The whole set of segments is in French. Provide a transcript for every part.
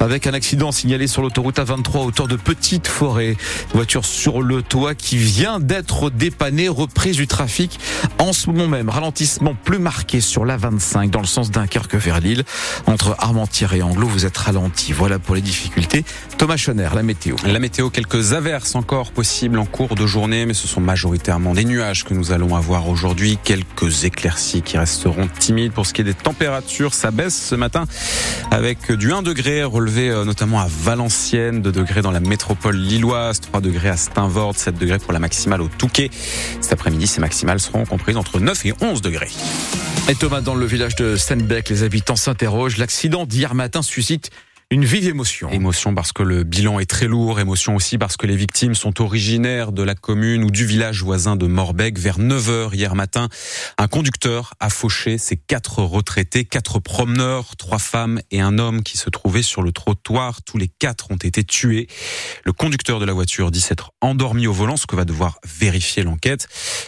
avec un accident signalé sur l'autoroute A23 autour de Petite Forêt. Voiture sur le toit qui vient d'être dépannée, reprise du trafic en ce moment même. Ralentissement plus marqué sur l'A25 dans le sens Dunkerque vers Lille. Entre Armentières et Anglo, vous êtes ralenti. Voilà pour les difficultés. Thomas Schoenner, la météo. La météo, quelques averses encore possibles en cours de journée, mais ce sont majoritairement des nuages que nous allons avoir aujourd'hui. Quelques éclaircies qui resteront timides. Pour ce qui est des températures, ça baisse ce matin avec du 1 degré relevé notamment à Valenciennes, 2 degrés dans la métropole lilloise, 3 degrés à Steinvoort, 7 degrés pour la maximale au Touquet. Cet après-midi, ces maximales seront comprises entre 9 et 11 degrés. Et Thomas, dans le village de Seinebec, les habitants s'interrogent. L'accident d'hier matin suscite une vive émotion. Émotion parce que le bilan est très lourd, émotion aussi parce que les victimes sont originaires de la commune ou du village voisin de Morbecque. Vers 9h hier matin, un conducteur a fauché ses 4 retraités, 4 promeneurs, 3 femmes et un homme qui se trouvaient sur le trottoir. Tous les 4 ont été tués. Le conducteur de la voiture dit s'être endormi au volant, ce que va devoir vérifier l'enquête.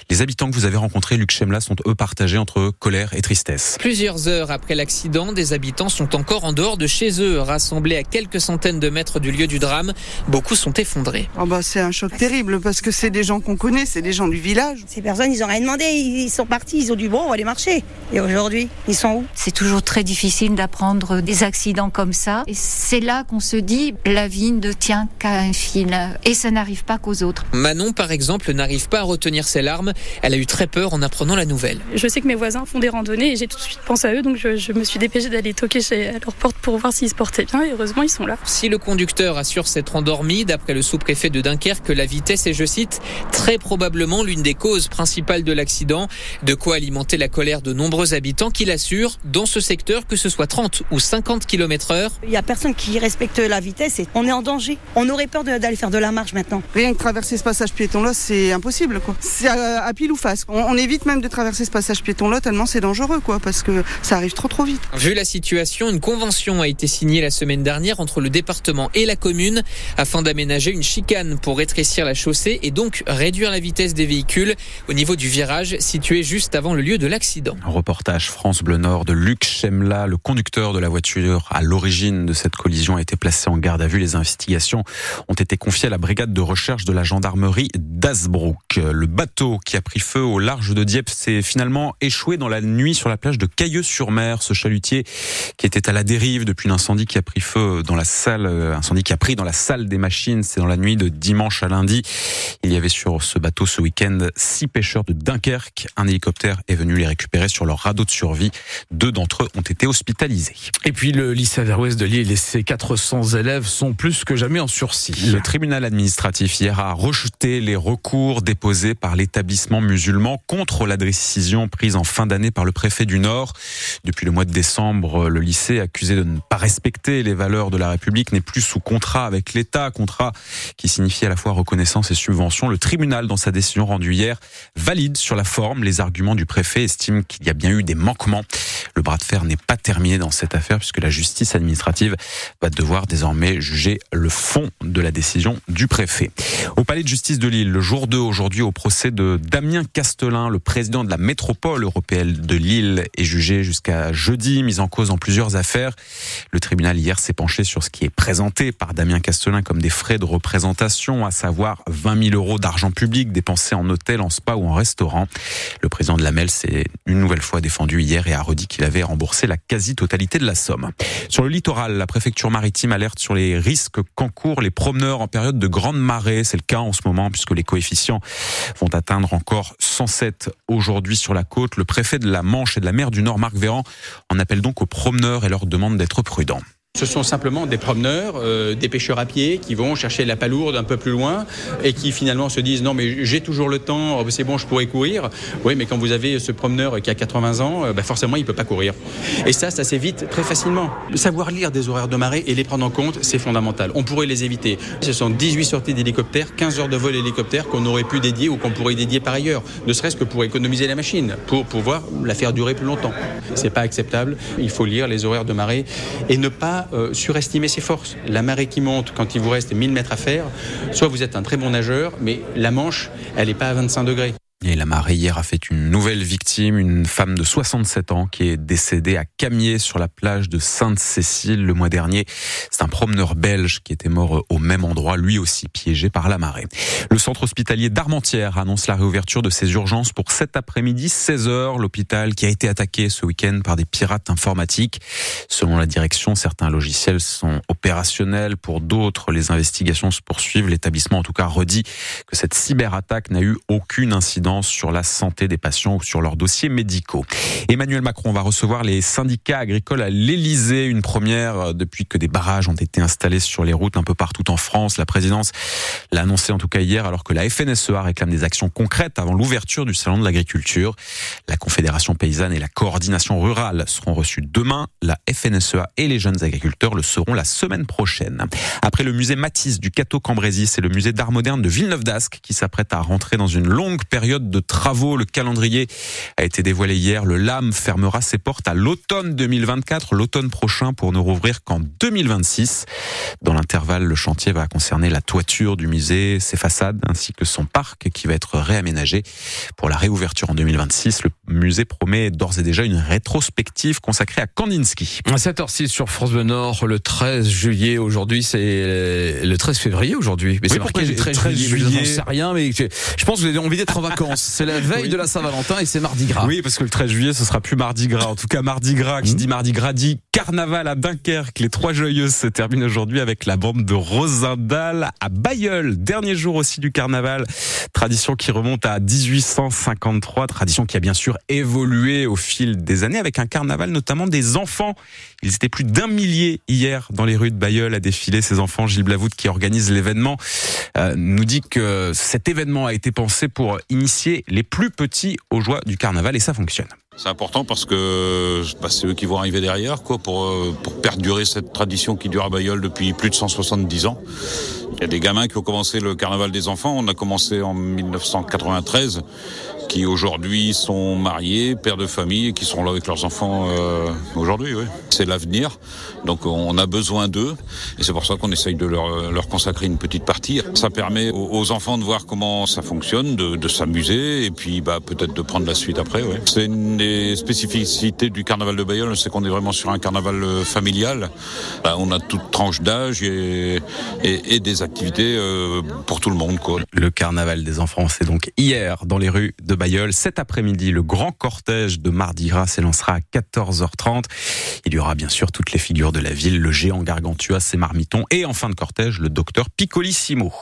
Les habitants que vous avez rencontrés, Luc Chemla, sont eux partagés entre colère et tristesse. Plusieurs heures après l'accident, des habitants sont encore en dehors de chez eux, rassemblés à quelques centaines de mètres du lieu du drame. Beaucoup sont effondrés. Oh bah c'est un choc terrible parce que c'est des gens qu'on connaît, c'est des gens du village. Ces personnes, ils n'ont rien demandé, ils sont partis, ils ont dit bon, on va aller marcher. Et aujourd'hui, ils sont où ? C'est toujours très difficile d'apprendre des accidents comme ça. Et c'est là qu'on se dit, la vie ne tient qu'à un fil. Et ça n'arrive pas qu'aux autres. Manon, par exemple, n'arrive pas à retenir ses larmes. Elle a eu très peur en apprenant la nouvelle. Je sais que mes voisins font des randonnées et j'ai tout de suite pensé à eux, donc je me suis dépêchée d'aller toquer à leur porte pour voir s'ils se portaient bien. Heureusement, ils sont là. Si le conducteur assure s'être endormi, d'après le sous-préfet de Dunkerque, la vitesse est, je cite, très probablement l'une des causes principales de l'accident. De quoi alimenter la colère de nombreux habitants qui l'assurent dans ce secteur, que ce soit 30 ou 50 km/h. Il n'y a personne qui respecte la vitesse et on est en danger. On aurait peur d'aller faire de la marche maintenant. Rien que traverser ce passage piéton-là, c'est impossible, quoi. C'est à pile ou face. On évite même de traverser ce passage piéton-là tellement c'est dangereux, quoi, parce que ça arrive trop vite. Vu la situation, une convention a été signée la semaine dernière entre le département et la commune afin d'aménager une chicane pour rétrécir la chaussée et donc réduire la vitesse des véhicules au niveau du virage situé juste avant le lieu de l'accident. Un reportage France Bleu Nord de Luc Chemla. Le conducteur de la voiture à l'origine de cette collision a été placé en garde à vue. Les investigations ont été confiées à la brigade de recherche de la gendarmerie d'Asbrook. Le bateau qui a pris feu au large de Dieppe s'est finalement échoué dans la nuit sur la plage de Cailleux-sur-Mer. Ce chalutier qui était à la dérive depuis l'incendie qui a pris feu dans la salle, incendie qui a pris dans la salle des machines, c'est dans la nuit de dimanche à lundi. Il y avait sur ce bateau ce week-end 6 pêcheurs de Dunkerque. Un hélicoptère est venu les récupérer sur leur radeau de survie. 2 d'entre eux ont été hospitalisés. Et puis le lycée Averroès de Lille et ses 400 élèves sont plus que jamais en sursis. Le tribunal administratif hier a rejeté les recours déposés par l'établissement musulman contre la décision prise en fin d'année par le préfet du Nord. Depuis le mois de décembre, le lycée, accusé de ne pas respecter les valeurs de la République, n'est plus sous contrat avec l'État, contrat qui signifie à la fois reconnaissance et subvention. Le tribunal, dans sa décision rendue hier, valide sur la forme les arguments du préfet, estime qu'il y a bien eu des manquements. Le bras de fer n'est pas terminé dans cette affaire puisque la justice administrative va devoir désormais juger le fond de la décision du préfet. Au palais de justice de Lille, le jour 2 aujourd'hui, au procès de Damien Castelin, le président de la métropole européenne de Lille est jugé jusqu'à jeudi, mis en cause en plusieurs affaires. Le tribunal hier s'est penché sur ce qui est présenté par Damien Castelin comme des frais de représentation, à savoir 20 000 euros d'argent public dépensés en hôtel, en spa ou en restaurant. Le président de la MEL s'est une nouvelle fois défendu hier et a redit qu'il avait remboursé la quasi-totalité de la somme. Sur le littoral, la préfecture maritime alerte sur les risques qu'encourent les promeneurs en période de grande marée. C'est le cas en ce moment puisque les coefficients vont atteindre encore 107 aujourd'hui sur la côte. Le préfet de la Manche et de la mer du Nord, Marc Véran, en appelle donc aux promeneurs et leur demande d'être prudents. Ce sont simplement des promeneurs, des pêcheurs à pied qui vont chercher la palourde un peu plus loin et qui finalement se disent « Non mais j'ai toujours le temps, c'est bon, je pourrais courir. » Oui, mais quand vous avez ce promeneur qui a 80 ans, forcément il ne peut pas courir. Et ça s'évite très facilement. Savoir lire des horaires de marée et les prendre en compte, c'est fondamental. On pourrait les éviter. Ce sont 18 sorties d'hélicoptère, 15 heures de vol hélicoptère qu'on aurait pu dédier ou qu'on pourrait dédier par ailleurs, ne serait-ce que pour économiser la machine, pour pouvoir la faire durer plus longtemps. C'est pas acceptable. Il faut lire les horaires de marée et ne pas surestimer ses forces. La marée qui monte, quand il vous reste 1000 mètres à faire, soit vous êtes un très bon nageur, mais la Manche, elle n'est pas à 25 degrés. Et la marée hier a fait une nouvelle victime, une femme de 67 ans qui est décédée à Camier sur la plage de Sainte-Cécile le mois dernier. C'est un promeneur belge qui était mort au même endroit, lui aussi piégé par la marée. Le centre hospitalier d'Armentières annonce la réouverture de ses urgences pour cet après-midi 16h. L'hôpital qui a été attaqué ce week-end par des pirates informatiques. Selon la direction, certains logiciels sont opérationnels. Pour d'autres, les investigations se poursuivent. L'établissement en tout cas redit que cette cyberattaque n'a eu aucune incidence sur la santé des patients ou sur leurs dossiers médicaux. Emmanuel Macron va recevoir les syndicats agricoles à l'Élysée, une première depuis que des barrages ont été installés sur les routes un peu partout en France. La présidence l'a annoncé en tout cas hier, alors que la FNSEA réclame des actions concrètes avant l'ouverture du salon de l'agriculture. La Confédération Paysanne et la Coordination Rurale seront reçues demain. La FNSEA et les jeunes agriculteurs le seront la semaine prochaine. Après le musée Matisse du Cateau-Cambrésis et le musée d'art moderne de Villeneuve-d'Ascq qui s'apprête à rentrer dans une longue période de travaux. Le calendrier a été dévoilé hier. Le LAM fermera ses portes à l'automne 2024, l'automne prochain, pour ne rouvrir qu'en 2026. Dans l'intervalle, le chantier va concerner la toiture du musée, ses façades ainsi que son parc qui va être réaménagé pour la réouverture en 2026. Le musée promet d'ores et déjà une rétrospective consacrée à Kandinsky. À 7h06 sur France Bleu Nord, le 13 juillet aujourd'hui, c'est le 13 février aujourd'hui. Mais oui, c'est marqué le 13 juillet. Je ne sais rien, mais je pense que vous avez envie d'être en vacances. C'est la veille de la Saint-Valentin et c'est Mardi Gras. Oui, parce que le 13 juillet, ce sera plus Mardi Gras. En tout cas, Mardi Gras, qui dit Mardi Gras, dit Carnaval à Dunkerque. Les Trois Joyeuses se terminent aujourd'hui avec la bande de Rosendal à Bailleul. Dernier jour aussi du Carnaval. Tradition qui remonte à 1853. Tradition qui a bien sûr évolué au fil des années avec un Carnaval notamment des enfants. Ils étaient plus d'1 000 hier dans les rues de Bailleul à défiler. Ces enfants, Gilles Blavout qui organise l'événement, nous dit que cet événement a été pensé pour initier les plus petits aux joies du carnaval et ça fonctionne. C'est important parce que c'est eux qui vont arriver derrière pour perdurer cette tradition qui dure à Bailleul depuis plus de 170 ans. Il y a des gamins qui ont commencé le carnaval des enfants. On a commencé en 1993, qui aujourd'hui sont mariés, pères de famille et qui seront là avec leurs enfants aujourd'hui. Oui. C'est l'avenir, donc on a besoin d'eux et c'est pour ça qu'on essaye de leur consacrer une petite partie. Ça permet aux enfants de voir comment ça fonctionne, de s'amuser et puis peut-être de prendre la suite après. Oui. C'est une des spécificités du carnaval de Bailleul, c'est qu'on est vraiment sur un carnaval familial. Là, on a toute tranche d'âge et des activités pour tout le monde. Quoi. Le carnaval des enfants, c'est donc hier dans les rues de Bailleul. Cet après-midi, le grand cortège de Mardi Gras s'élancera à 14h30. Il y aura bien sûr toutes les figures de la ville, le géant Gargantua, ses marmitons et en fin de cortège, le docteur Piccolissimo.